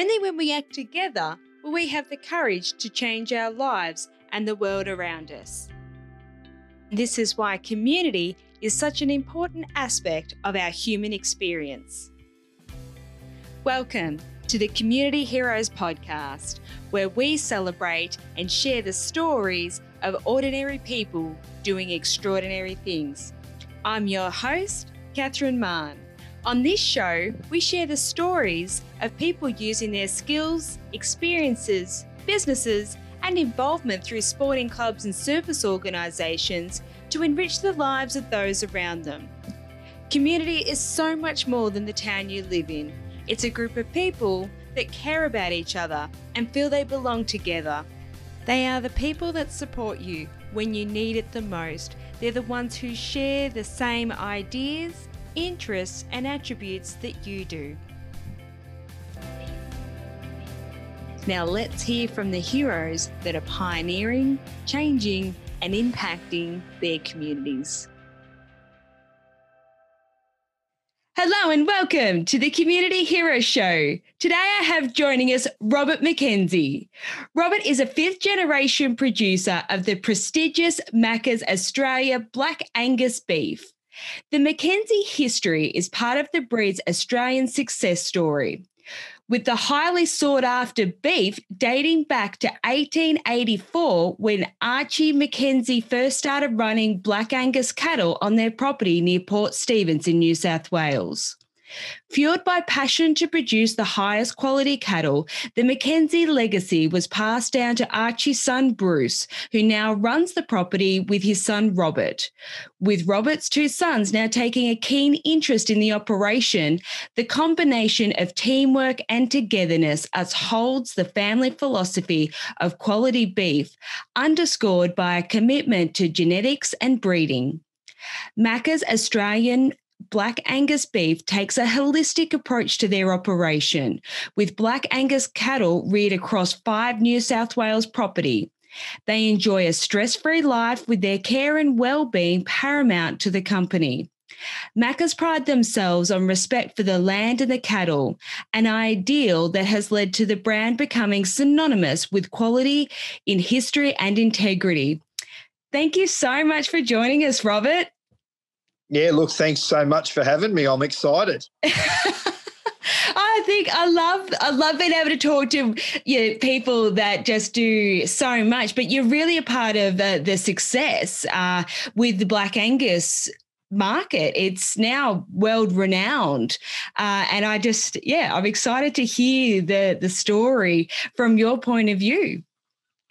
Only when we act together will we have the courage to change our lives and the world around us. This is why community is such an important aspect of our human experience. Welcome to the Community Heroes podcast, where we celebrate and share the stories of ordinary people doing extraordinary things. I'm your host, Catherine Mann. On this show, we share the stories of people using their skills, experiences, businesses, and involvement through sporting clubs and service organisations to enrich the lives of those around them. Community is so much more than the town you live in. It's a group of people that care about each other and feel they belong together. They are the people that support you when you need it the most. They're the ones who share the same ideas, interests, and attributes that you do. Now let's hear from the heroes that are pioneering, changing, and impacting their communities. Hello and welcome to the Community Hero Show. Today I have joining us Robert McKenzie. Robert is a fifth-generation producer of the prestigious Macca's Australia Black Angus Beef. The McKenzie history is part of the breed's Australian success story, with the highly sought-after beef dating back to 1884 when Archie Mackenzie first started running Black Angus cattle on their property near Port Stephens in New South Wales. Fueled by passion to produce the highest quality cattle, the Mackenzie legacy was passed down to Archie's son Bruce, who now runs the property with his son Robert. With Robert's two sons now taking a keen interest in the operation, the combination of teamwork and togetherness upholds the family philosophy of quality beef, underscored by a commitment to genetics and breeding. Macca's Australian Black Angus Beef takes a holistic approach to their operation, with Black Angus cattle reared across 5 New South Wales properties. They enjoy a stress-free life with their care and well-being paramount to the company. Macca's pride themselves on respect for the land and the cattle, an ideal that has led to the brand becoming synonymous with quality in history and integrity. Thank you so much for joining us, Robert. Yeah, look, thanks so much for having me. I'm excited. I think I love being able to talk to people that just do so much, but you're really a part of the success with the Black Angus market. It's now world-renowned, and I'm excited to hear the story from your point of view.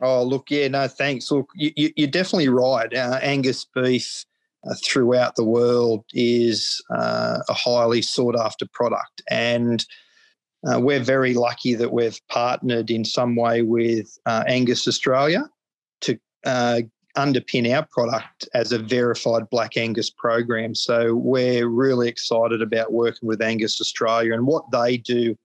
Oh, look, yeah, no, thanks. Look, you're definitely right. Angus beef throughout the world is a highly sought-after product, and we're very lucky that we've partnered in some way with Angus Australia to underpin our product as a verified Black Angus program. So we're really excited about working with Angus Australia and what they do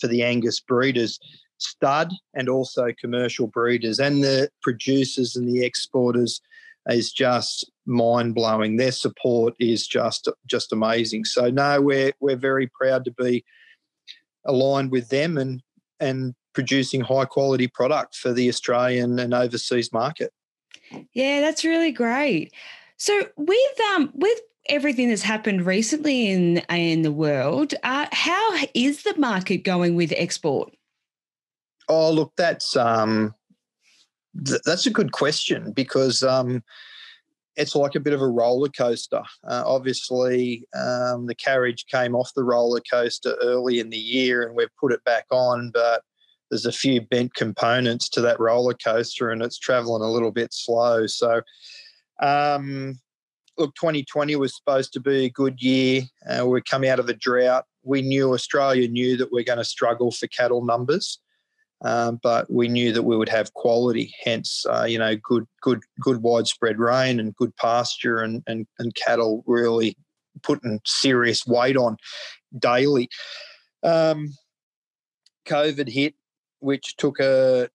for the Angus breeders, stud and also commercial breeders, and the producers and the exporters is just mind-blowing. Their support is just amazing. So no, we're very proud to be aligned with them and producing high-quality product for the Australian and overseas market. Yeah, that's really great. So with everything that's happened recently in the world, how is the market going with export? Oh, look, that's a good question, because it's like a bit of a roller coaster. Obviously, the carriage came off the roller coaster early in the year and we've put it back on, but there's a few bent components to that roller coaster and it's travelling a little bit slow. So, look, 2020 was supposed to be a good year. We're coming out of a drought. Australia knew that we're going to struggle for cattle numbers. But we knew that we would have quality, hence, good widespread rain and good pasture and cattle really putting serious weight on daily. COVID hit, which took us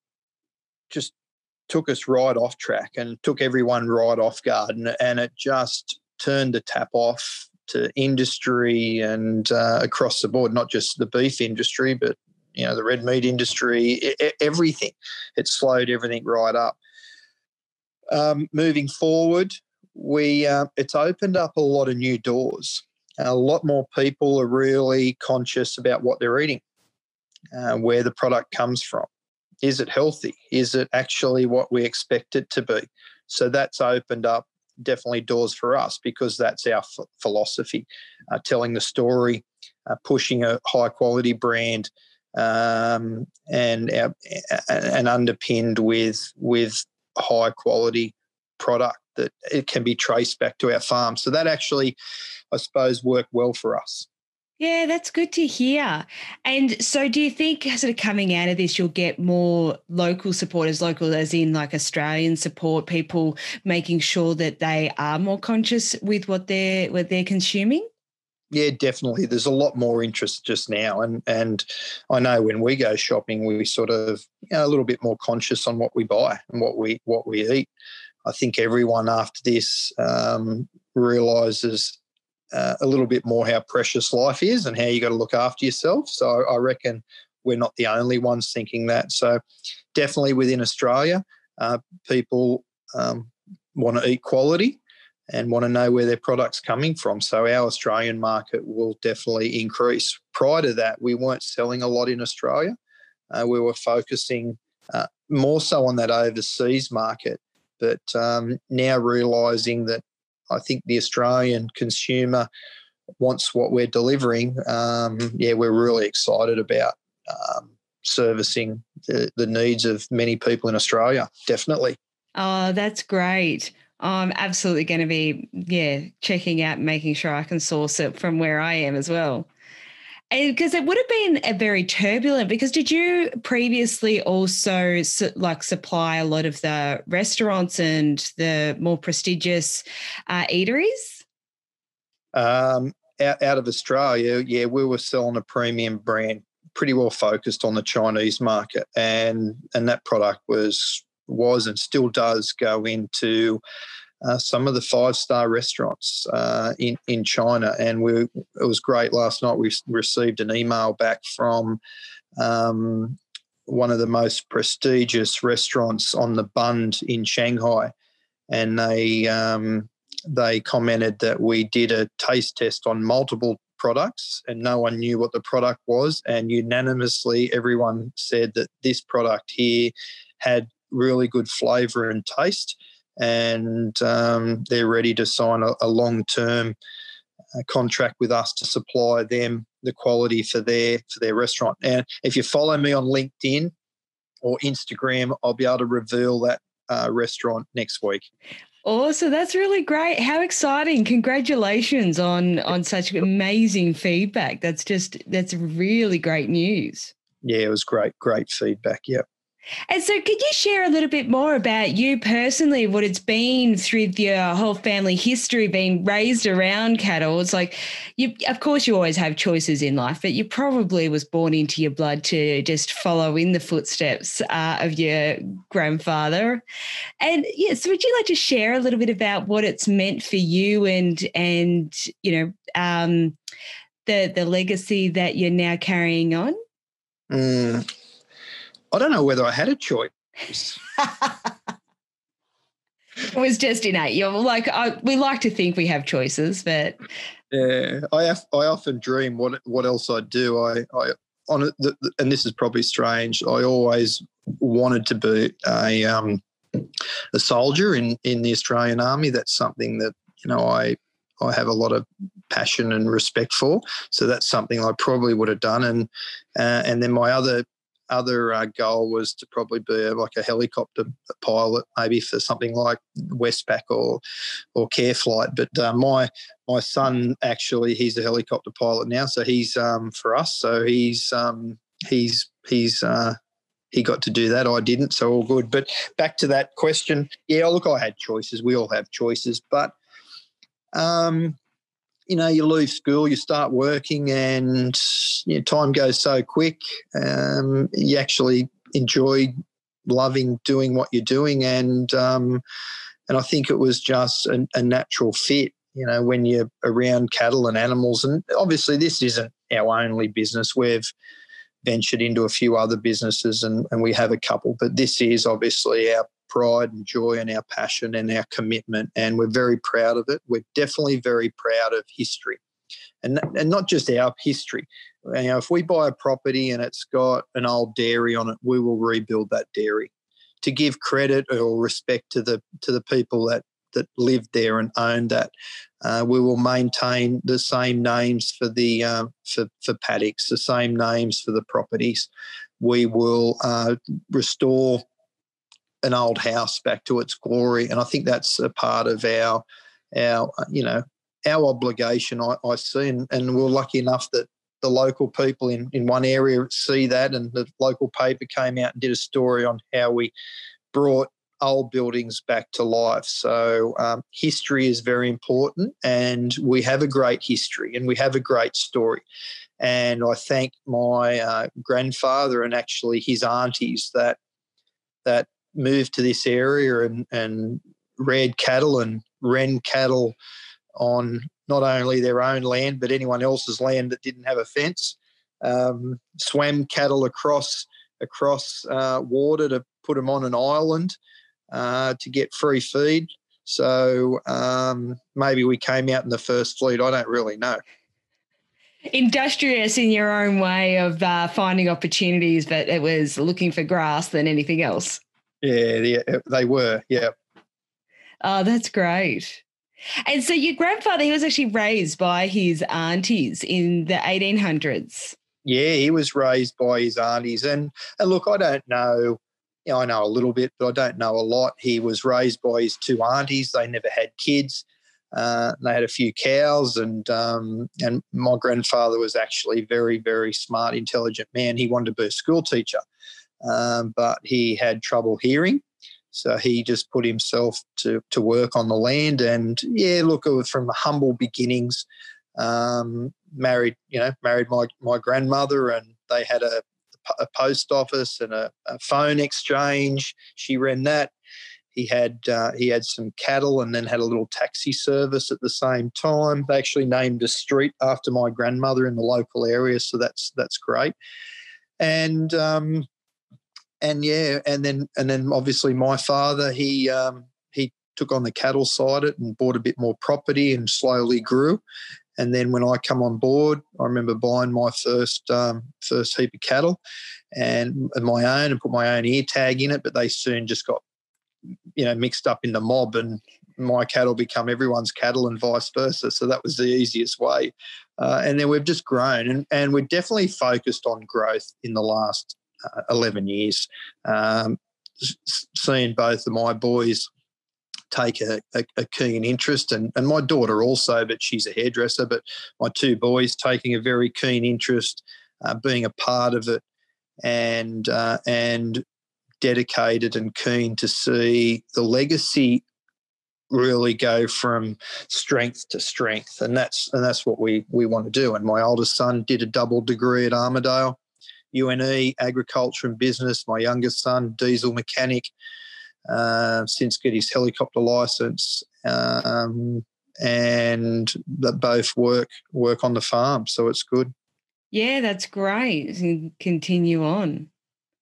right off track and took everyone right off guard, and it just turned the tap off to industry and across the board, not just the beef industry, but you know, the red meat industry, everything. It slowed everything right up. Moving forward, it's opened up a lot of new doors. A lot more people are really conscious about what they're eating, where the product comes from. Is it healthy? Is it actually what we expect it to be? So that's opened up definitely doors for us, because that's our philosophy, telling the story, pushing a high-quality brand, and underpinned with high-quality product that it can be traced back to our farm. So that actually, I suppose, worked well for us. Yeah, that's good to hear. And so do you think sort of coming out of this, you'll get more local support, as local as in like Australian support, people making sure that they are more conscious with what they're consuming? Yeah, definitely. There's a lot more interest just now. And I know when we go shopping, we sort of, you know, a little bit more conscious on what we buy and what we eat. I think everyone after this realises a little bit more how precious life is and how you got to look after yourself. So I reckon we're not the only ones thinking that. So definitely within Australia, people want to eat quality and want to know where their product's coming from. So our Australian market will definitely increase. Prior to that, we weren't selling a lot in Australia. We were focusing more so on that overseas market, but now realising that I think the Australian consumer wants what we're delivering. We're really excited about servicing the needs of many people in Australia, definitely. Oh, that's great. I'm absolutely going to be, checking out and making sure I can source it from where I am as well. Because it would have been a very turbulent, because did you previously also supply a lot of the restaurants and the more prestigious eateries? Out of Australia, yeah, we were selling a premium brand, pretty well focused on the Chinese market, and that product was and still does go into some of the five-star restaurants in China. And it was great. Last night we received an email back from one of the most prestigious restaurants on the Bund in Shanghai, and they commented that we did a taste test on multiple products and no one knew what the product was, and unanimously everyone said that this product here had really good flavour and taste, and they're ready to sign a long-term contract with us to supply them the quality for their restaurant. And if you follow me on LinkedIn or Instagram, I'll be able to reveal that restaurant next week. Awesome. That's really great. How exciting. Congratulations on such amazing feedback. That's really great news. Yeah, it was great feedback, yeah. And so could you share a little bit more about you personally, what it's been through your whole family history being raised around cattle? It's like, of course you always have choices in life, but you probably was born into your blood to just follow in the footsteps of your grandfather. And yeah, so would you like to share a little bit about what it's meant for you and you know, the legacy that you're now carrying on? I don't know whether I had a choice. It was just innate. You're like, we like to think we have choices, but yeah, I often dream what else I'd do. And this is probably strange, I always wanted to be a soldier in the Australian Army. That's something that, you know, I have a lot of passion and respect for. So that's something I probably would have done. And then my other goal was to probably be like a helicopter pilot, maybe for something like Westpac or CareFlight. But my son, actually, he's a helicopter pilot now, so he's for us. So he got to do that. I didn't, so all good. But back to that question, yeah, look, I had choices. We all have choices, but you know, you leave school, you start working, and you know, time goes so quick. You actually enjoy loving doing what you're doing, and I think it was just a natural fit. You know, when you're around cattle and animals, and obviously this isn't our only business. We've ventured into a few other businesses and we have a couple. But this is obviously our pride and joy and our passion and our commitment, and we're very proud of it. We're definitely very proud of history, and not just our history. You know, if we buy a property and it's got an old dairy on it, we will rebuild that dairy to give credit or respect to the people that lived there and owned that. We will maintain the same names for the for paddocks, the same names for the properties. We will restore an old house back to its glory, and I think that's a part of our our obligation. I see, and we're lucky enough that the local people in one area see that, and the local paper came out and did a story on how we brought old buildings back to life. So history is very important, and we have a great history and we have a great story. And I thank my grandfather and actually his aunties that moved to this area and reared cattle and ran cattle on not only their own land but anyone else's land that didn't have a fence, swam cattle across water to put them on an island to get free feed. So maybe we came out in the first fleet. I don't really know. Industrious in your own way of finding opportunities, but it was looking for grass than anything else. Yeah, they were, yeah. Oh, that's great. And so your grandfather, he was actually raised by his aunties in the 1800s. Yeah, he was raised by his aunties. And look, I don't know. You know, I know a little bit, but I don't know a lot. He was raised by his two aunties. They never had kids. They had a few cows, and my grandfather was actually very, very smart, intelligent man. He wanted to be a school teacher, but he had trouble hearing. So he just put himself to work on the land. And, yeah, look, it was from humble beginnings, married my grandmother, and they had a post office and a phone exchange. She ran that. He had some cattle and then had a little taxi service at the same time. They actually named a street after my grandmother in the local area, so that's great. And then obviously my father, he took on the cattle side of it and bought a bit more property and slowly grew. And then when I come on board, I remember buying my first heap of cattle and my own, and put my own ear tag in it, but they soon just got, mixed up in the mob, and my cattle become everyone's cattle and vice versa. So that was the easiest way. And then we've just grown, and we're definitely focused on growth in the last 11 years, seeing both of my boys take a keen interest, and my daughter also, but she's a hairdresser, but my two boys taking a very keen interest, being a part of it, and dedicated and keen to see the legacy really go from strength to strength, and that's what we want to do. And my oldest son did a double degree at Armidale, UNE, agriculture and business. My youngest son, diesel mechanic, since got his helicopter license, and they both work on the farm, so it's good. Yeah, that's great. And continue on.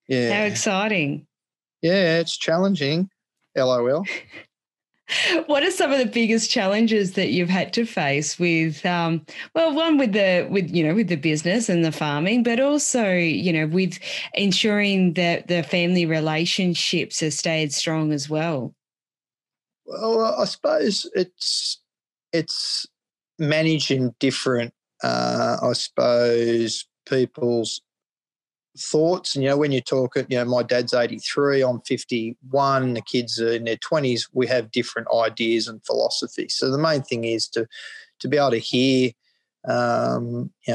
Yeah. How exciting. Yeah, it's challenging. LOL. What are some of the biggest challenges that you've had to face with, one with the business and the farming, but also, with ensuring that the family relationships have stayed strong as well? Well, I suppose it's managing different, people's thoughts. And, when you talk at, my dad's 83, I'm 51, the kids are in their 20s, we have different ideas and philosophy. So the main thing is to be able to hear,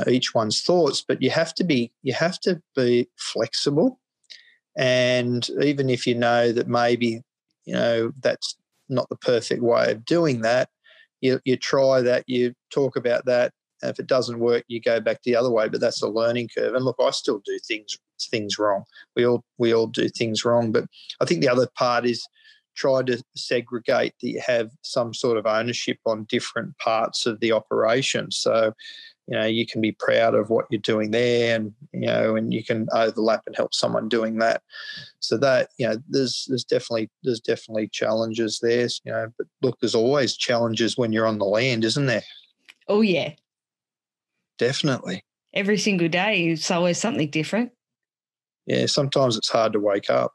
each one's thoughts, but you have to be flexible. And even if you know that maybe, that's not the perfect way of doing that, you try that, you talk about that. If it doesn't work, you go back the other way, but that's a learning curve. And look, I still do things wrong. We all do things wrong. But I think the other part is try to segregate that you have some sort of ownership on different parts of the operation. So you know, you can be proud of what you're doing there, and, you know, and you can overlap and help someone doing that. So that, you know, there's definitely challenges there, you know, but look, there's always challenges when you're on the land, isn't there? Oh, yeah. Definitely. Every single day it's always something different. Yeah, sometimes it's hard to wake up.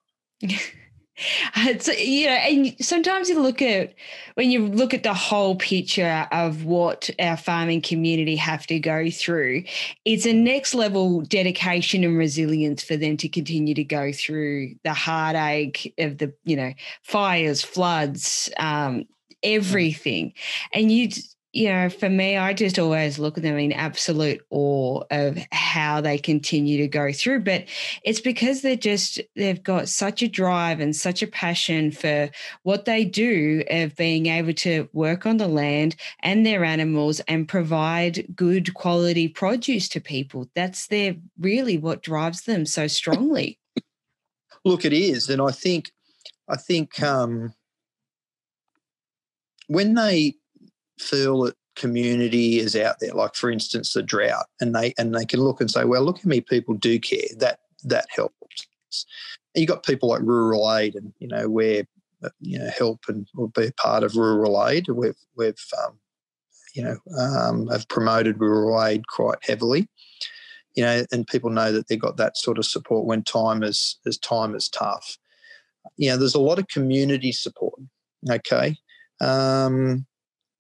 It's, you know, and sometimes you look at, when you look at the whole picture of what our farming community have to go through, it's a next level dedication and resilience for them to continue to go through the heartache of the, you know, fires, floods, everything. And you know, for me, I just always look at them in absolute awe of how they continue to go through. But it's because they've got such a drive and such a passion for what they do, of being able to work on the land and their animals and provide good quality produce to people. That's really what drives them so strongly. Look, it is. And I think when they feel that community is out there, like for instance the drought, and they can look and say, well, look how many people do care, that helps. And you've got people like Rural Aid, and, you know, where, you know, help and will be part of Rural Aid. We've promoted Rural Aid quite heavily, you know, and people know that they've got that sort of support when time is tough. You know, there's a lot of community support. Okay.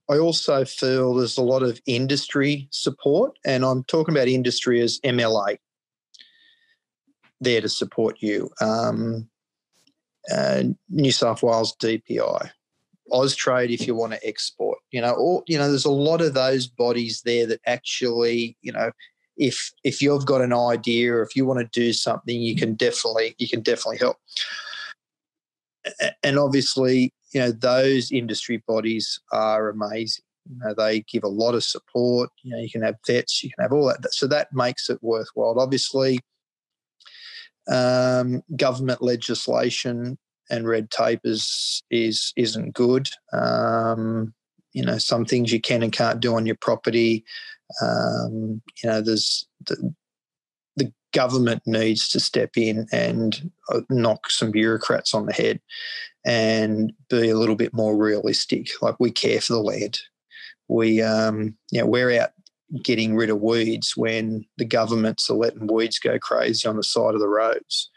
I also feel there's a lot of industry support, and I'm talking about industry as MLA, there to support you. New South Wales DPI, Austrade if you want to export. You know, or, you know, there's a lot of those bodies there that actually, you know, if you've got an idea or if you want to do something, you can definitely help. And obviously, you know, those industry bodies are amazing. You know, they give a lot of support. You know, you can have vets, you can have all that. So that makes it worthwhile. Obviously, government legislation and red tape isn't good. You know, some things you can and can't do on your property. You know, there's the government needs to step in and knock some bureaucrats on the head and be a little bit more realistic. Like, we care for the land. We, you know, we're out getting rid of weeds when the governments are letting weeds go crazy on the side of the roads.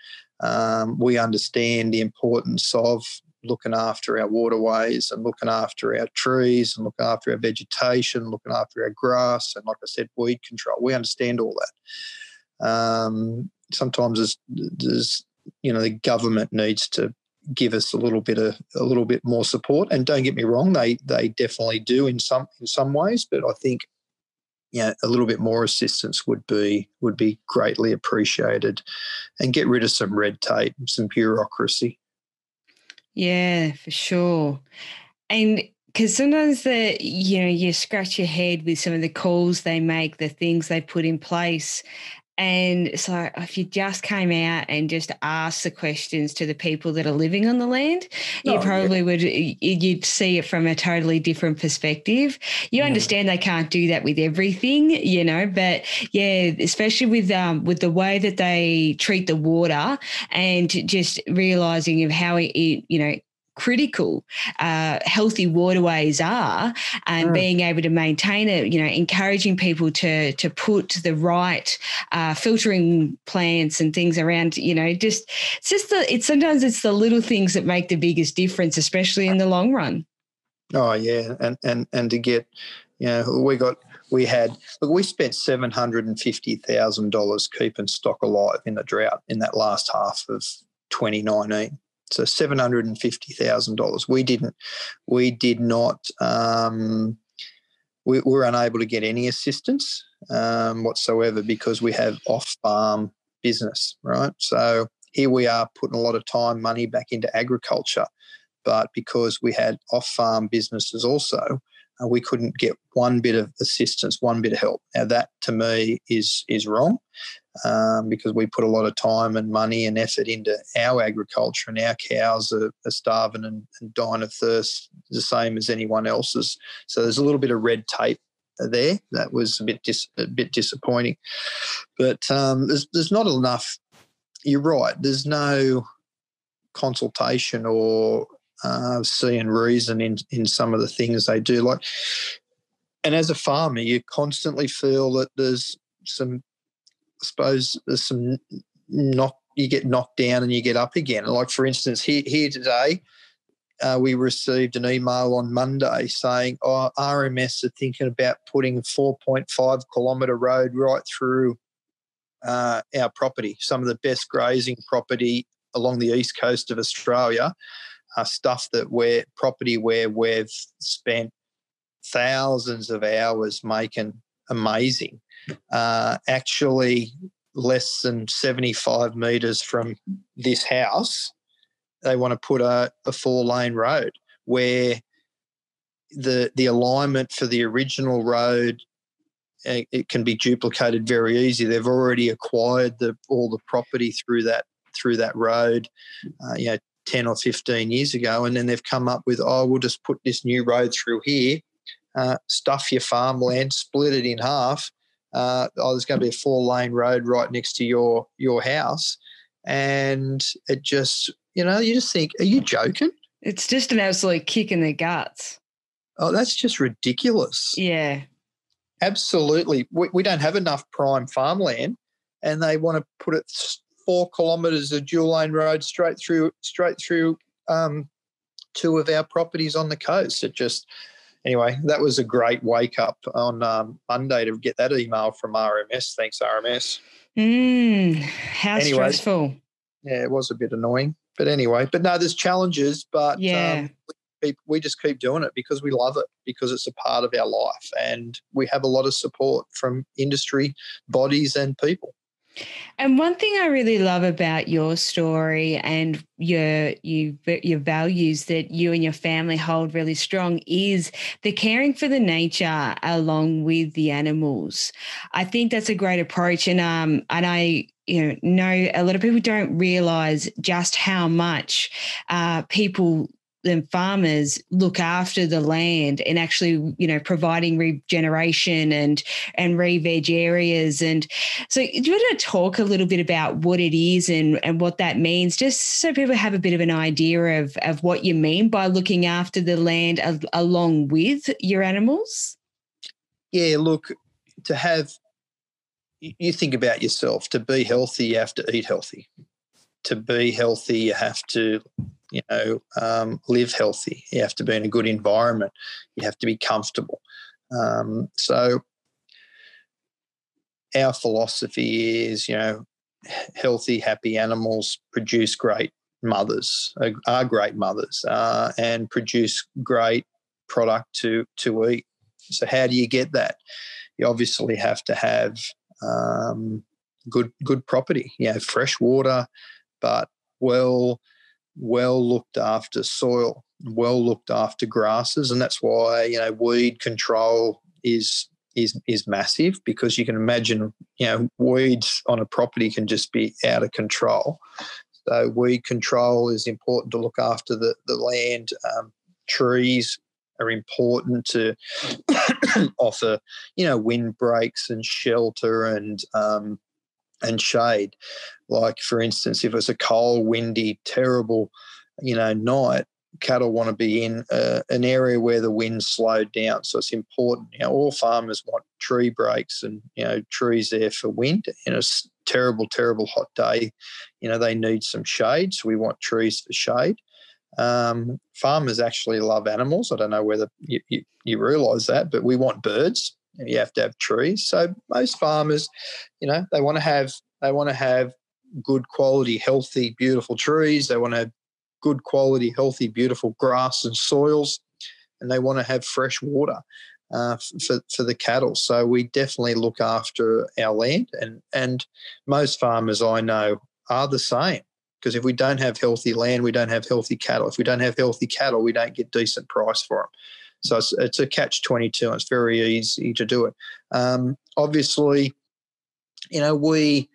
We understand the importance of looking after our waterways and looking after our trees and looking after our vegetation, looking after our grass, and, like I said, weed control. We understand all that. Sometimes there's, you know, the government needs to give us a little bit more support. And don't get me wrong, they definitely do in some ways, but I think, you know, a little bit more assistance would be greatly appreciated, and get rid of some red tape, some bureaucracy. Yeah, for sure. And because sometimes you know, you scratch your head with some of the calls they make, the things they put in place. And it's like, if you just came out and just asked the questions to the people that are living on the land, you'd see it from a totally different perspective. You understand they can't do that with everything, you know, but yeah, especially with the way that they treat the water, and just realising of how it, you know, critical healthy waterways are, and being able to maintain it, you know, encouraging people to put the right filtering plants and things around, you know, sometimes it's the little things that make the biggest difference, especially in the long run. Oh yeah, and to get, you know, we spent $750,000 keeping stock alive in the drought in that last half of 2019. So $750,000. We were unable to get any assistance whatsoever, because we have off-farm business, right? So here we are putting a lot of time, money back into agriculture, but because we had off-farm businesses also, we couldn't get one bit of assistance, one bit of help. Now that, to me, is wrong, because we put a lot of time and money and effort into our agriculture, and our cows are starving and dying of thirst the same as anyone else's. So there's a little bit of red tape there. That was a bit disappointing. But there's not enough. You're right. There's no consultation or see and reason in some of the things they do. Like, and as a farmer, you constantly feel that there's some. I suppose there's some you get knocked down and you get up again. Like, for instance, here today, we received an email on Monday saying, oh, RMS are thinking about putting a 4.5 kilometre road right through our property, some of the best grazing property along the east coast of Australia, property where we've spent thousands of hours making amazing. Actually less than 75 metres from this house, they want to put a four-lane road where the alignment for the original road, it can be duplicated very easy. They've already acquired all the property through that road, 10 or 15 years ago, and then they've come up with, we'll just put this new road through here, stuff your farmland, split it in half. There's going to be a four-lane road right next to your house, and it just, you just think, are you joking? It's just an absolute kick in the guts. Oh, that's just ridiculous. Yeah. Absolutely. We don't have enough prime farmland, and they want to put it 4 kilometres of dual-lane road straight through two of our properties on the coast. It just... Anyway, that was a great wake-up on Monday to get that email from RMS. Thanks, RMS. How stressful. Yeah, it was a bit annoying. But anyway, there's challenges, but yeah. We just keep doing it because we love it, because it's a part of our life, and we have a lot of support from industry, bodies and people. And one thing I really love about your story and your values that you and your family hold really strong is the caring for the nature along with the animals. I think that's a great approach, and I know a lot of people don't realise just how much people and farmers look after the land and actually, providing regeneration and re-veg areas. And so do you want to talk a little bit about what it is and what that means, just so people have a bit of an idea of what you mean by looking after the land along with your animals? Yeah, look, you think about yourself. To be healthy, you have to eat healthy. To be healthy, you have to... live healthy. You have to be in a good environment. You have to be comfortable. So our philosophy is, healthy, happy animals produce great mothers, are great mothers, and produce great product to eat. So how do you get that? You obviously have to have good property. Fresh water, but well looked after soil, well looked after grasses, and that's why weed control is massive, because you can imagine weeds on a property can just be out of control. So weed control is important to look after the land. Trees are important to offer windbreaks and shelter and shade. Like, for instance, if it's a cold, windy, terrible, night, cattle want to be in an area where the wind's slowed down. So it's important. All farmers want tree breaks and, trees there for wind. In a terrible, terrible hot day, they need some shade. So we want trees for shade. Farmers actually love animals. I don't know whether you realise that, but we want birds. And you have to have trees. So most farmers, they want to have good quality, healthy, beautiful trees. They want to have good quality, healthy, beautiful grass and soils, and they want to have fresh water for the cattle. So we definitely look after our land, and most farmers I know are the same. Because if we don't have healthy land, we don't have healthy cattle. If we don't have healthy cattle, we don't get decent price for them. So it's a catch-22, and it's very easy to do it. Obviously, we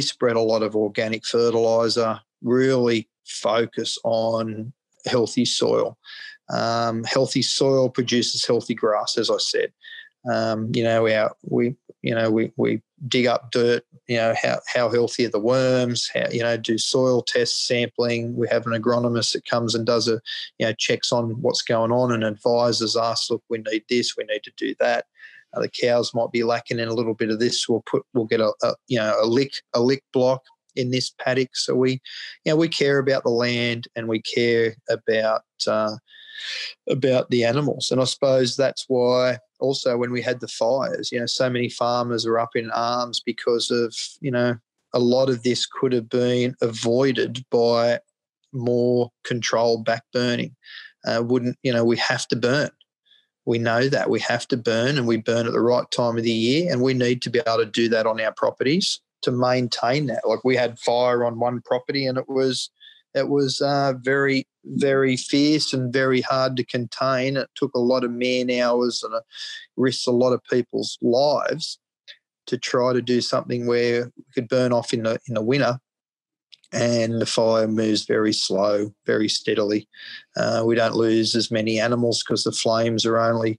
spread a lot of organic fertiliser, really focus on healthy soil. Healthy soil produces healthy grass, as I said. We dig up dirt. How healthy are the worms? Do soil test sampling. We have an agronomist that comes and does checks on what's going on and advises us. Look, we need this. We need to do that. The cows might be lacking in a little bit of this. We'll get a lick block in this paddock. So we care about the land and we care about the animals. And I suppose that's why. Also, when we had the fires, so many farmers were up in arms because of, a lot of this could have been avoided by more controlled back burning. We have to burn. We know that we have to burn, and we burn at the right time of the year, and we need to be able to do that on our properties to maintain that. Like, we had fire on one property, and it was very, very fierce and very hard to contain. It took a lot of man hours, and it risks a lot of people's lives to try to do something where we could burn off in the winter, and the fire moves very slow, very steadily. We don't lose as many animals because the flames are only,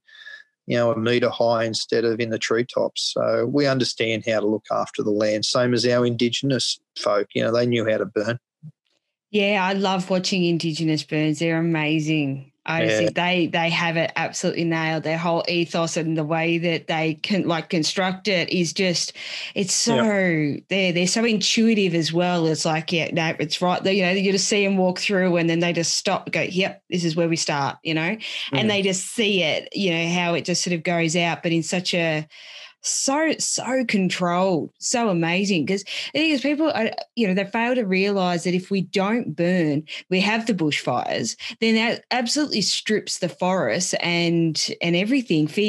a metre high instead of in the treetops. So we understand how to look after the land, same as our Indigenous folk. They knew how to burn. Yeah, I love watching Indigenous burns. They're amazing. I think they have it absolutely nailed. Their whole ethos and the way that they can construct it is just, it's so, they're so intuitive as well. It's like, it's right. You just see them walk through and then they just stop and go, yep, this is where we start, and they just see it, how it just sort of goes out, but in such a, so controlled, so amazing. Because I think as people, they fail to realise that if we don't burn, we have the bushfires. Then that absolutely strips the forests and everything for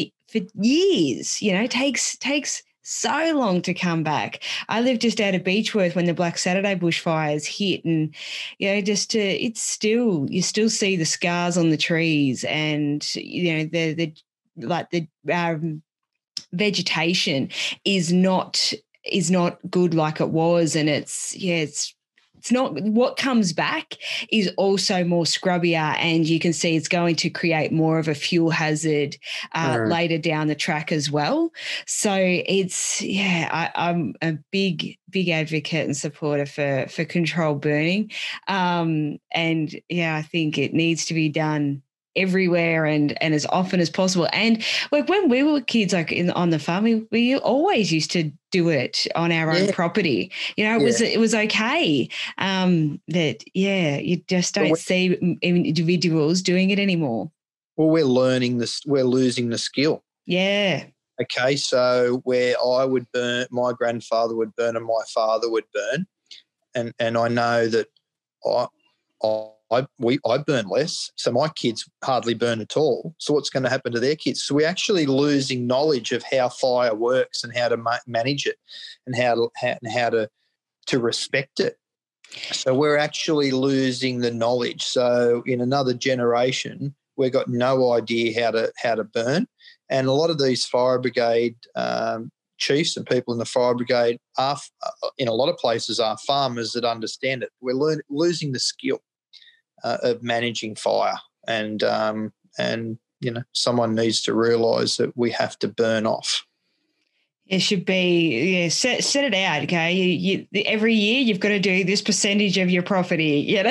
years. Takes so long to come back. I lived just out of Beechworth when the Black Saturday bushfires hit, and you still see the scars on the trees, and the vegetation is not good like it was, and it's not. What comes back is also more scrubbier, and you can see it's going to create more of a fuel hazard later down the track as well. So I'm a big advocate and supporter for controlled burning, I think it needs to be done everywhere and as often as possible. And like when we were kids, on the farm, we always used to do it on our own property. It was okay. You just don't see individuals doing it anymore. Well, we're learning this. We're losing the skill. Yeah. Okay, so where I would burn, my grandfather would burn, and my father would burn, and I know that I burn less, so my kids hardly burn at all. So what's going to happen to their kids? So we're actually losing knowledge of how fire works and how to manage it and how to respect it. So we're actually losing the knowledge. So in another generation, we've got no idea how to burn. And a lot of these fire brigade chiefs and people in the fire brigade are, in a lot of places, are farmers that understand it. We're losing the skill of managing fire, and someone needs to realise that we have to burn off. It should be set it out. Okay, you every year you've got to do this percentage of your property. And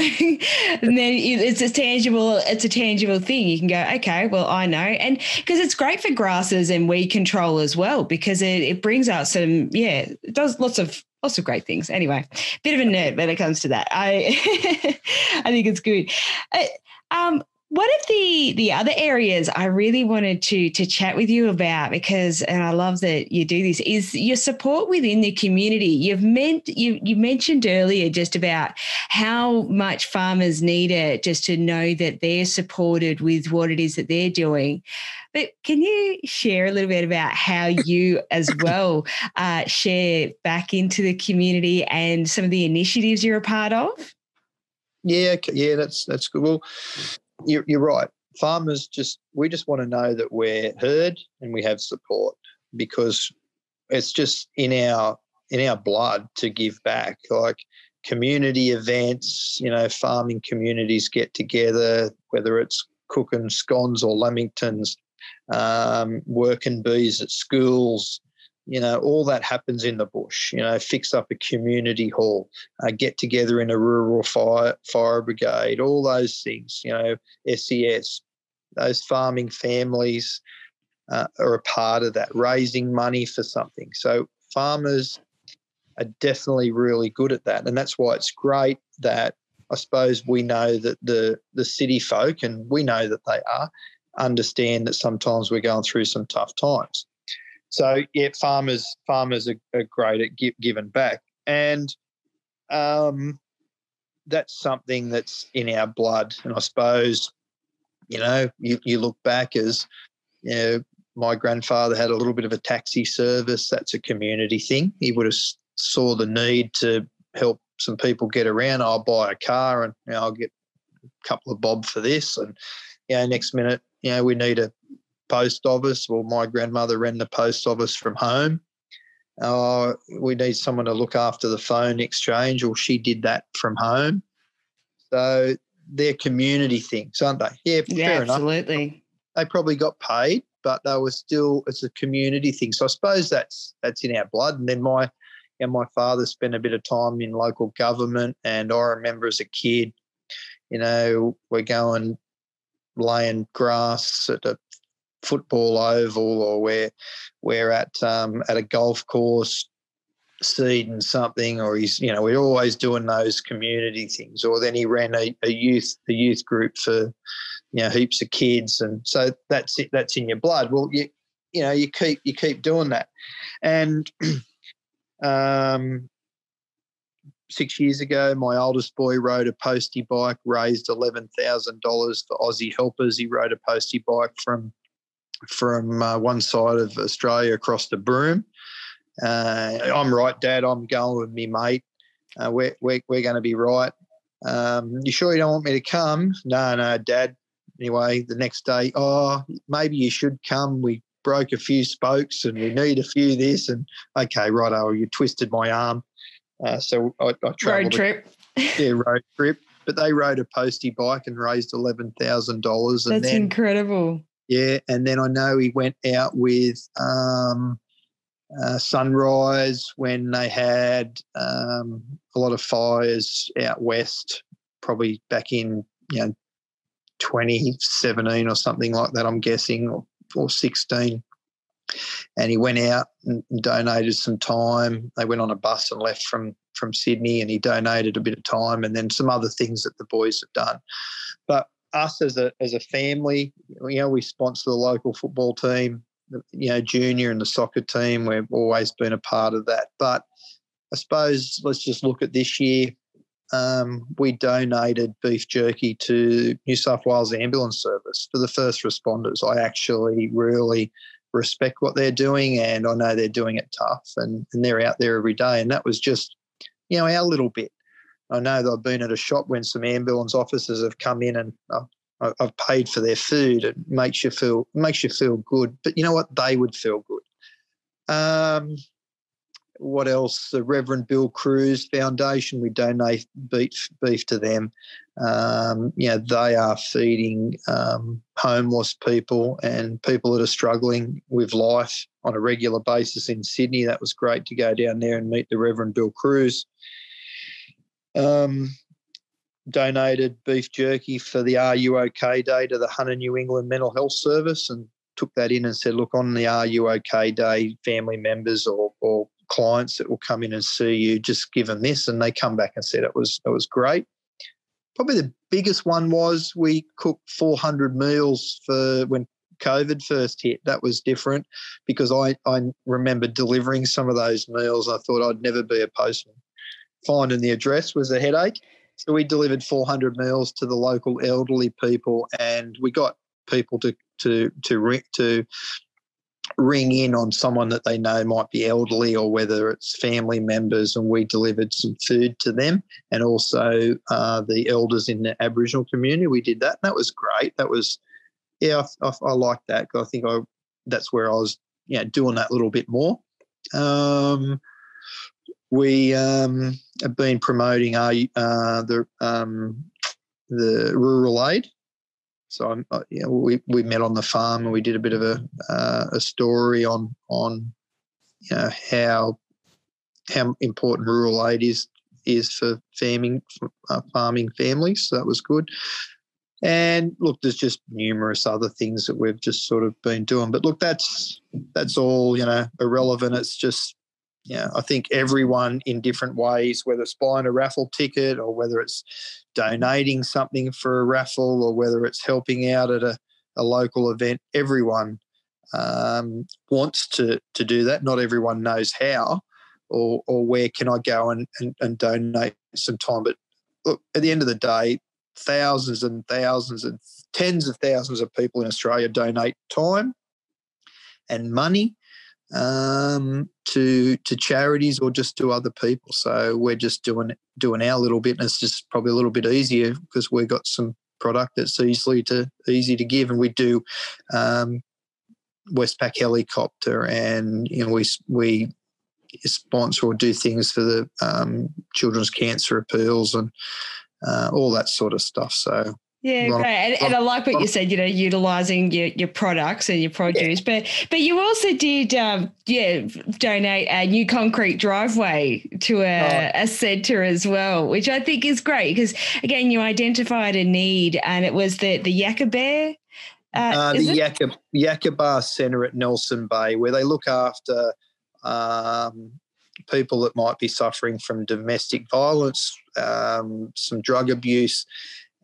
then it's tangible. It's a tangible thing. You can go, okay, well, I know, and because it's great for grasses and weed control as well, because it brings out some it does lots of great things. Anyway, bit of a nerd when it comes to that. I think it's good. One of the other areas I really wanted to chat with you about, because, and I love that you do this, is your support within the community. You mentioned earlier just about how much farmers need it just to know that they're supported with what it is that they're doing. But can you share a little bit about how you as well share back into the community and some of the initiatives you're a part of? Yeah, that's good. Well, you're right. Farmers we just want to know that we're heard and we have support, because it's just in our blood to give back. Like community events, farming communities get together, whether it's cooking scones or lamingtons, work and bees at schools. You know, all that happens in the bush. You know, fix up a community hall, get together in a rural fire brigade, all those things. You know, SES, those farming families are a part of that, raising money for something. So farmers are definitely really good at that, and that's why it's great that I suppose we know that the city folk, and we know that they are, understand that sometimes we're going through some tough times. So, yeah, farmers are great at giving back. And that's something that's in our blood. And I suppose, you know, you look back as, you know, my grandfather had a little bit of a taxi service. That's a community thing. He would have saw the need to help some people get around. I'll buy a car and, you know, I'll get a couple of bob for this. And, you know, next minute, you know, we need a post office. Well, my grandmother ran the post office from home. We need someone to look after the phone exchange. Well, she did that from home. So they're community things, aren't they? Yeah, fair enough. Absolutely. They probably got paid, but they were still. It's a community thing. So I suppose that's in our blood. And then my father spent a bit of time in local government, and I remember as a kid, you know, we're going laying grass at a football oval, or we're at a golf course seeding something, or he's, you know, we're always doing those community things. Or then he ran a youth group for, you know, heaps of kids, and so that's it. That's in your blood. Well, you know, you keep doing that, and 6 years ago, my oldest boy rode a postie bike, raised $11,000 for Aussie Helpers. He rode a postie bike from one side of Australia across to Broome. I'm right, Dad. I'm going with me mate. We're going to be right. You sure you don't want me to come? No, Dad. Anyway, the next day, oh, maybe you should come. We broke a few spokes and we need a few this. And okay, righto, you twisted my arm. So I travelled. Road trip. Yeah, road trip. But they rode a postie bike and raised $11,000. That's incredible. Yeah, and then I know he went out with Sunrise when they had a lot of fires out west, probably back in, you know, 2017 or something like that, I'm guessing, or 16. And he went out and donated some time. They went on a bus and left from Sydney, and he donated a bit of time, and then some other things that the boys have done. But us as a family, you know, we sponsor the local football team, you know, junior and the soccer team. We've always been a part of that. But I suppose let's just look at this year. We donated beef jerky to New South Wales Ambulance Service for the first responders. I actually really respect what they're doing, and I know they're doing it tough, and they're out there every day. And that was just, you know, our little bit. I know that I've been at a shop when some ambulance officers have come in, and I've paid for their food. It makes you feel good. But you know what? They would feel good. What else? The Reverend Bill Crews Foundation, we donate beef to them. You know, they are feeding homeless people and people that are struggling with life on a regular basis in Sydney. That was great to go down there and meet the Reverend Bill Crews. Donated beef jerky for the RUOK Day to the Hunter New England Mental Health Service, and took that in and said, look, on the RUOK Day, family members or clients that will come in and see you, just give them this. And they come back and said it was great. Probably the biggest one was we cooked 400 meals for when COVID first hit. That was different, because I remember delivering some of those meals. I thought I'd never be a postman. Finding the address was a headache. So we delivered 400 meals to the local elderly people, and we got people to ring in on someone that they know might be elderly, or whether it's family members, and we delivered some food to them, and also the elders in the Aboriginal community. We did that, and that was great. That was, yeah, I liked that, because I think that's where I was, you know, doing that little bit more. We have been promoting the Rural Aid So we met on the farm and we did a bit of a story on how important rural aid is for farming families. So that was good. And look, there's just numerous other things that we've just sort of been doing. But look, that's all irrelevant. It's just I think everyone in different ways, whether it's buying a raffle ticket or whether it's donating something for a raffle or whether it's helping out at a local event, everyone wants to do that. Not everyone knows how or where can I go and donate some time. But look, at the end of the day, thousands and thousands and tens of thousands of people in Australia donate time and money to charities or just to other people. So we're just doing our little bit, and it's just probably a little bit easier because we've got some product that's easy to give. And we do Westpac helicopter, and we sponsor or do things for the children's cancer appeals and all that sort of stuff. So yeah, great. And I like what you said, utilising your products and your produce. Yeah. But you also did, donate a new concrete driveway to a centre as well, which I think is great because, again, you identified a need, and it was the Yakka Bear. Yakka Bear Centre at Nelson Bay, where they look after people that might be suffering from domestic violence, some drug abuse,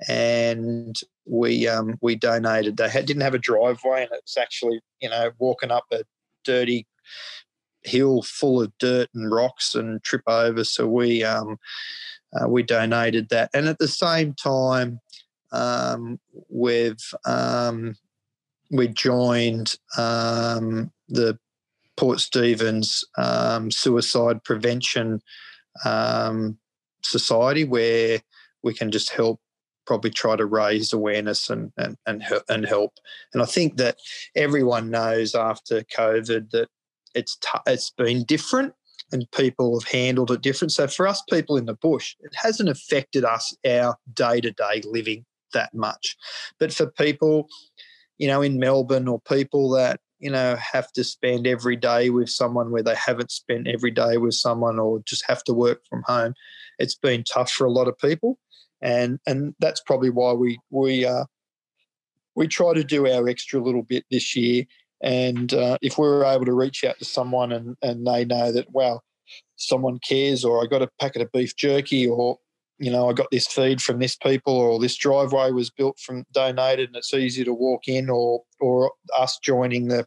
and we donated. They didn't have a driveway, and it's actually walking up a dirty hill full of dirt and rocks and trip over. So we donated that, and at the same time we joined the Port Stephens Suicide Prevention Society, where we can just help. Probably try to raise awareness and help. And I think that everyone knows after COVID that it's been different and people have handled it different. So for us people in the bush, it hasn't affected us, our day-to-day living that much. But for people, in Melbourne, or people that, have to spend every day with someone where they haven't spent every day with someone, or just have to work from home, it's been tough for a lot of people. And that's probably why we try to do our extra little bit this year. And if we're able to reach out to someone and they know that, wow, someone cares, or I got a packet of beef jerky, or I got this feed from this people, or this driveway was built from donated and it's easy to walk in, or us joining the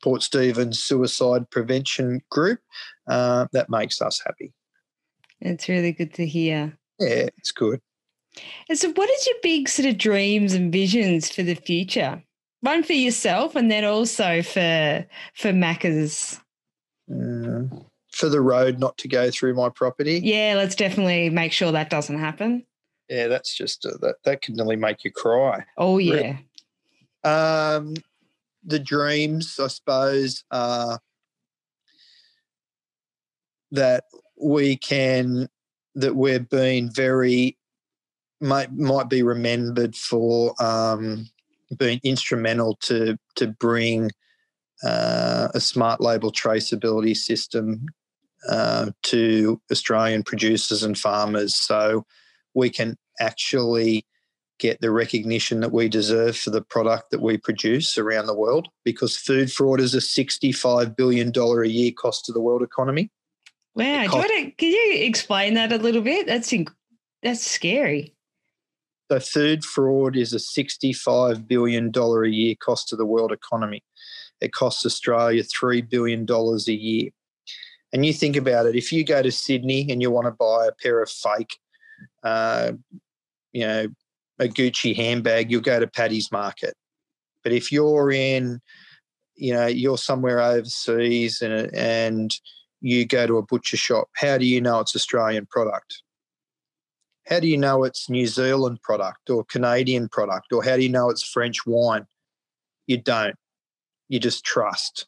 Port Stephens Suicide Prevention Group, that makes us happy. It's really good to hear. Yeah, it's good. And so what is your big sort of dreams and visions for the future? One for yourself and then also for Macca's. For the road not to go through my property. Yeah, let's definitely make sure that doesn't happen. Yeah, that's just that can really make you cry. Oh, yeah. Really. The dreams, I suppose, are that we can... that we've been might be remembered for being instrumental to bring a smart label traceability system to Australian producers and farmers, so we can actually get the recognition that we deserve for the product that we produce around the world, because food fraud is a $65 billion a year cost to the world economy. Wow, can you explain that a little bit? That's scary. So food fraud is a $65 billion a year cost to the world economy. It costs Australia $3 billion a year. And you think about it, if you go to Sydney and you want to buy a pair of fake, a Gucci handbag, you'll go to Paddy's Market. But if you're in, you're somewhere overseas and you go to a butcher shop, how do you know it's Australian product? How do you know it's New Zealand product or Canadian product? Or how do you know it's French wine? You don't. You just trust.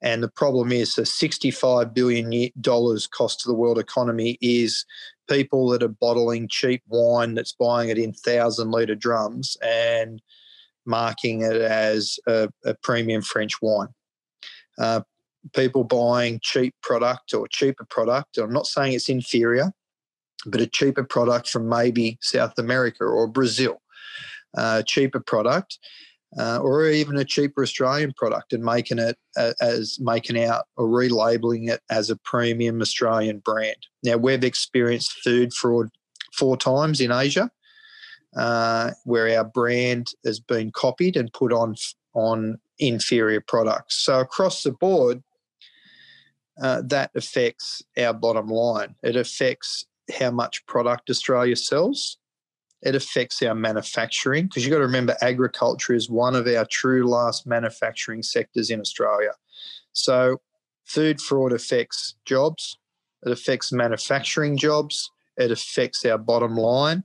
And the problem is the $65 billion cost to the world economy is people that are bottling cheap wine that's buying it in 1,000-litre drums and marking it as a premium French wine. People buying cheap product or cheaper product, I'm not saying it's inferior, but a cheaper product from maybe South America or Brazil, cheaper product, or even a cheaper Australian product, and making out or relabeling it as a premium Australian brand. Now, we've experienced food fraud 4 times in Asia, where our brand has been copied and put on inferior products. So across the board, that affects our bottom line. It affects how much product Australia sells. It affects our manufacturing, because you've got to remember agriculture is one of our true last manufacturing sectors in Australia. So food fraud affects jobs. It affects manufacturing jobs. It affects our bottom line.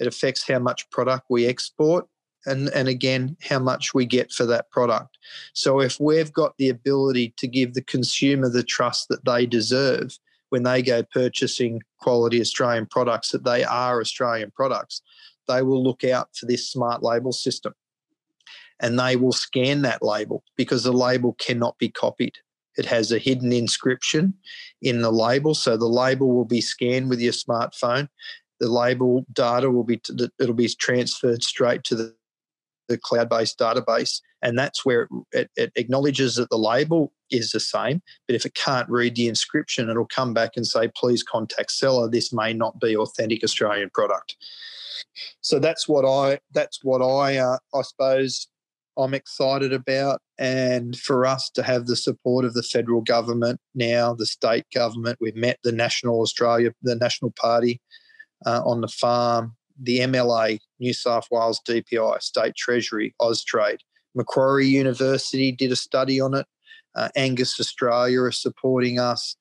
It affects how much product we export and again, how much we get for that product. So if we've got the ability to give the consumer the trust that they deserve when they go purchasing quality Australian products, that they are Australian products, they will look out for this smart label system and they will scan that label, because the label cannot be copied. It has a hidden inscription in the label, so the label will be scanned with your smartphone. The label data will be it'll be transferred straight to the cloud-based database, and that's where it acknowledges that the label is the same, but if it can't read the inscription, it'll come back and say, please contact seller, this may not be authentic Australian product. So that's what I suppose I'm excited about, and for us to have the support of the federal government now, the state government, we've met the National Party on the farm, the MLA, New South Wales DPI, State Treasury, Austrade. Macquarie University did a study on it. Angus Australia are supporting us,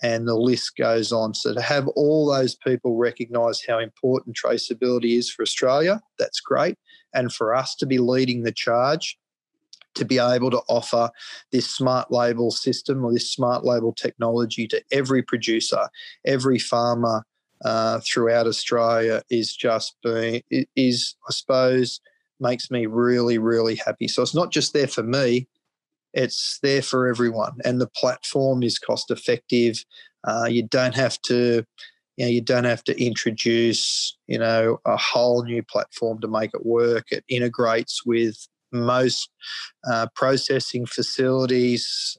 and the list goes on. So to have all those people recognise how important traceability is for Australia, that's great. And for us to be leading the charge, to be able to offer this smart label system or this smart label technology to every producer, every farmer, throughout Australia I suppose, makes me really, really happy. So it's not just there for me, it's there for everyone. And the platform is cost effective. You don't have to introduce, a whole new platform to make it work. It integrates with most processing facilities,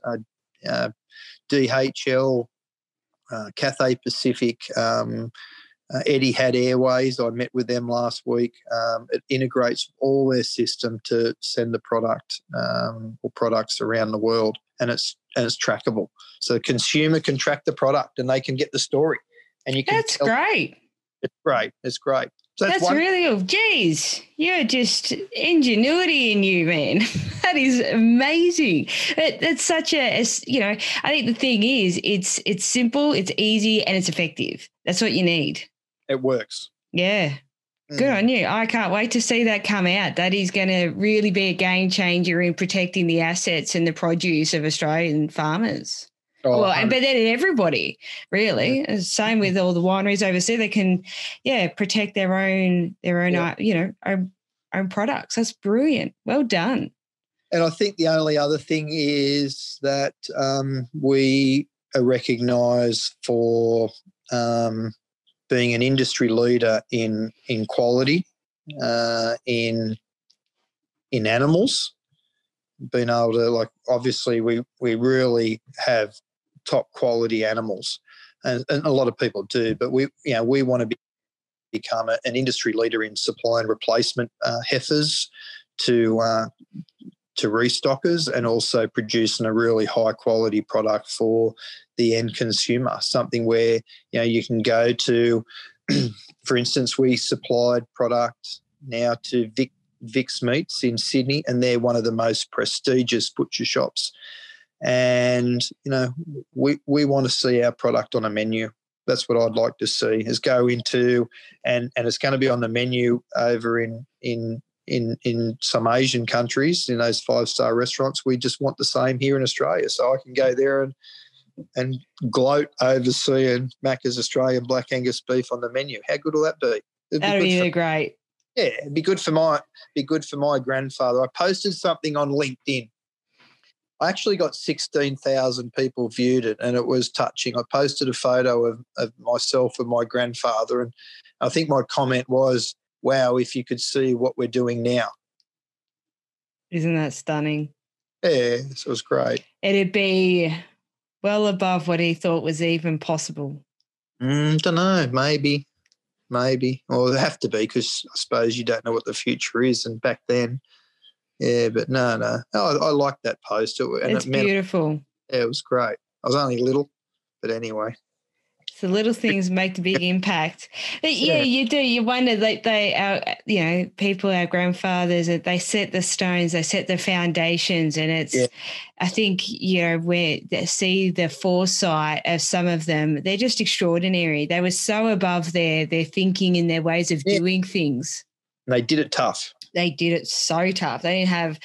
DHL, Cathay Pacific, Etihad Airways. I met with them last week. It integrates all their system to send the product or products around the world, and it's trackable. So the consumer can track the product and they can get the story. And you can. That's great. It's great. So that's really, geez, you're just ingenuity in you, man. That is amazing. It's such a I think the thing is it's simple, it's easy, and it's effective. That's what you need. It works. Yeah. Good on you. I can't wait to see that come out. That is going to really be a game changer in protecting the assets and the produce of Australian farmers. Oh, well, but then everybody, really. Yeah. Same with all the wineries overseas. They can, protect their own, own products. That's brilliant. Well done. And I think the only other thing is that we are recognised for being an industry leader in quality, in animals. Being able to, obviously we really have top quality animals, and a lot of people do, but we want to become an industry leader in supply and replacement heifers to restockers, and also producing a really high quality product for the end consumer, something where, you can go to, for instance, we supplied product now to Vic's Meats in Sydney, and they're one of the most prestigious butcher shops. And, we want to see our product on a menu. That's what I'd like to see, is go into and it's going to be on the menu over in some Asian countries, in those 5-star restaurants. We just want the same here in Australia. So I can go there and gloat over seeing Macca's Australia Black Angus Beef on the menu. How good will that be? That'd be really great. yeah, it'd be good for my grandfather. I posted something on LinkedIn. I actually got 16,000 people viewed it, and it was touching. I posted a photo of myself and my grandfather, and I think my comment was, wow, if you could see what we're doing now. Isn't that stunning? Yeah, so it was great. It'd be well above what he thought was even possible. Don't know, maybe. Or it'd have to be, because I suppose you don't know what the future is, and back then. Yeah, but no. I liked that post. It's beautiful. Yeah, it was great. I was only little, but anyway. So little things make the big impact. But yeah, you do. You wonder that our grandfathers, they set the stones, they set the foundations, and it's. Yeah. I think we see the foresight of some of them. They're just extraordinary. They were so above their thinking and their ways of doing things. And they did it tough. They did it so tough. They didn't have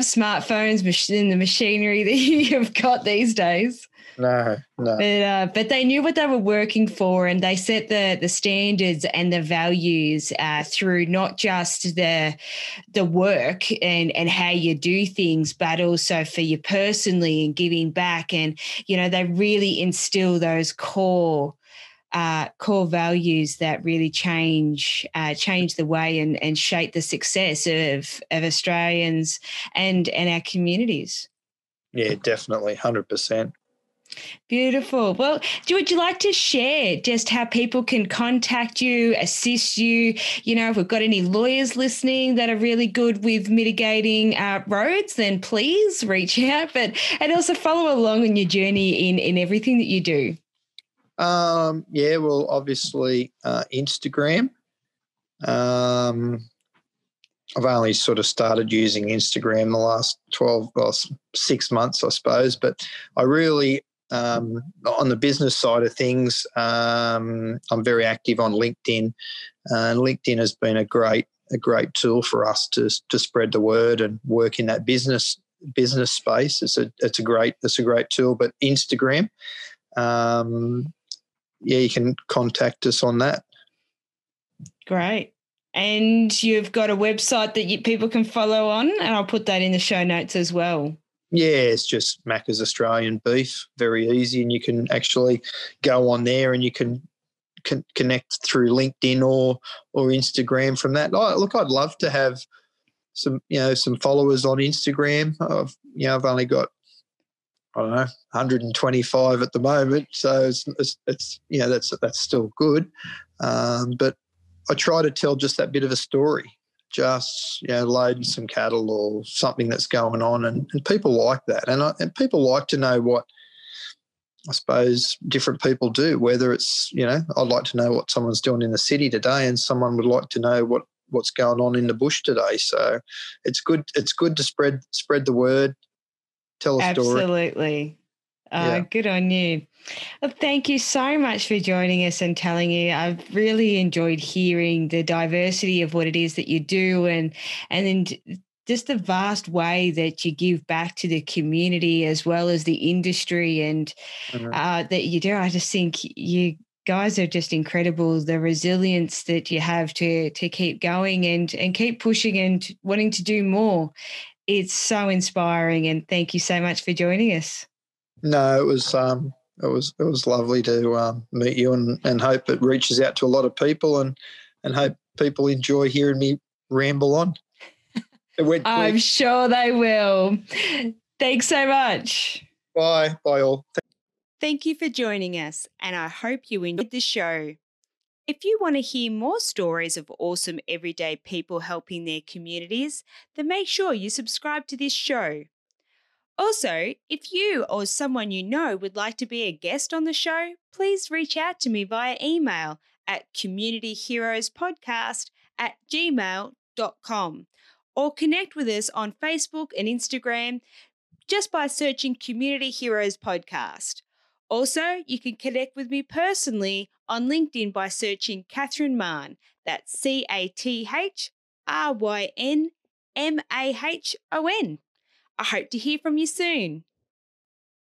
smartphones and the machinery that you've got these days. No. But they knew what they were working for, and they set the standards and the values through not just the work and how you do things, but also for you personally and giving back. And, they really instill those core values that really change the way and shape the success of Australians and our communities. Yeah, definitely, 100%. Beautiful. Well, would you like to share just how people can contact you, assist you? If we've got any lawyers listening that are really good with mitigating roads, then please reach out. And also follow along on your journey in everything that you do. Obviously Instagram. I've only sort of started using Instagram the last 6 months, I suppose, but I really, on the business side of things, I'm very active on LinkedIn, and LinkedIn has been a great tool for us to spread the word and work in that business space. It's a great tool, but Instagram, you can contact us on that. Great. And you've got a website that people can follow on, and I'll put that in the show notes as well. Yeah, it's just Macca's Australian Beef, very easy, and you can actually go on there and you can connect through LinkedIn or Instagram from that. I'd love to have some followers on Instagram. I've only got, 125 at the moment. So it's that's still good. But I try to tell just that bit of a story, just, loading some cattle or something that's going on. And people like that. And people like to know what, I suppose, different people do, whether it's, I'd like to know what someone's doing in the city today, and someone would like to know what's going on in the bush today. So it's good. It's good to spread the word. Tell a story. Absolutely. Good on you. Well, thank you so much for joining us and telling you. I've really enjoyed hearing the diversity of what it is that you do, and just the vast way that you give back to the community as well as the industry, and that you do. I just think you guys are just incredible, the resilience that you have to keep going and keep pushing and wanting to do more. It's so inspiring, and thank you so much for joining us. No, it was lovely to meet you, and hope it reaches out to a lot of people, and hope people enjoy hearing me ramble on. I'm sure they will. Thanks so much. Bye. Bye all. Thank you for joining us, and I hope you enjoyed the show. If you want to hear more stories of awesome everyday people helping their communities, then make sure you subscribe to this show. Also, if you or someone you know would like to be a guest on the show, please reach out to me via email at communityheroespodcast@gmail.com, or connect with us on Facebook and Instagram just by searching Community Heroes Podcast. Also, you can connect with me personally on LinkedIn by searching Catherine Mann. That's CathrynMahon. I hope to hear from you soon.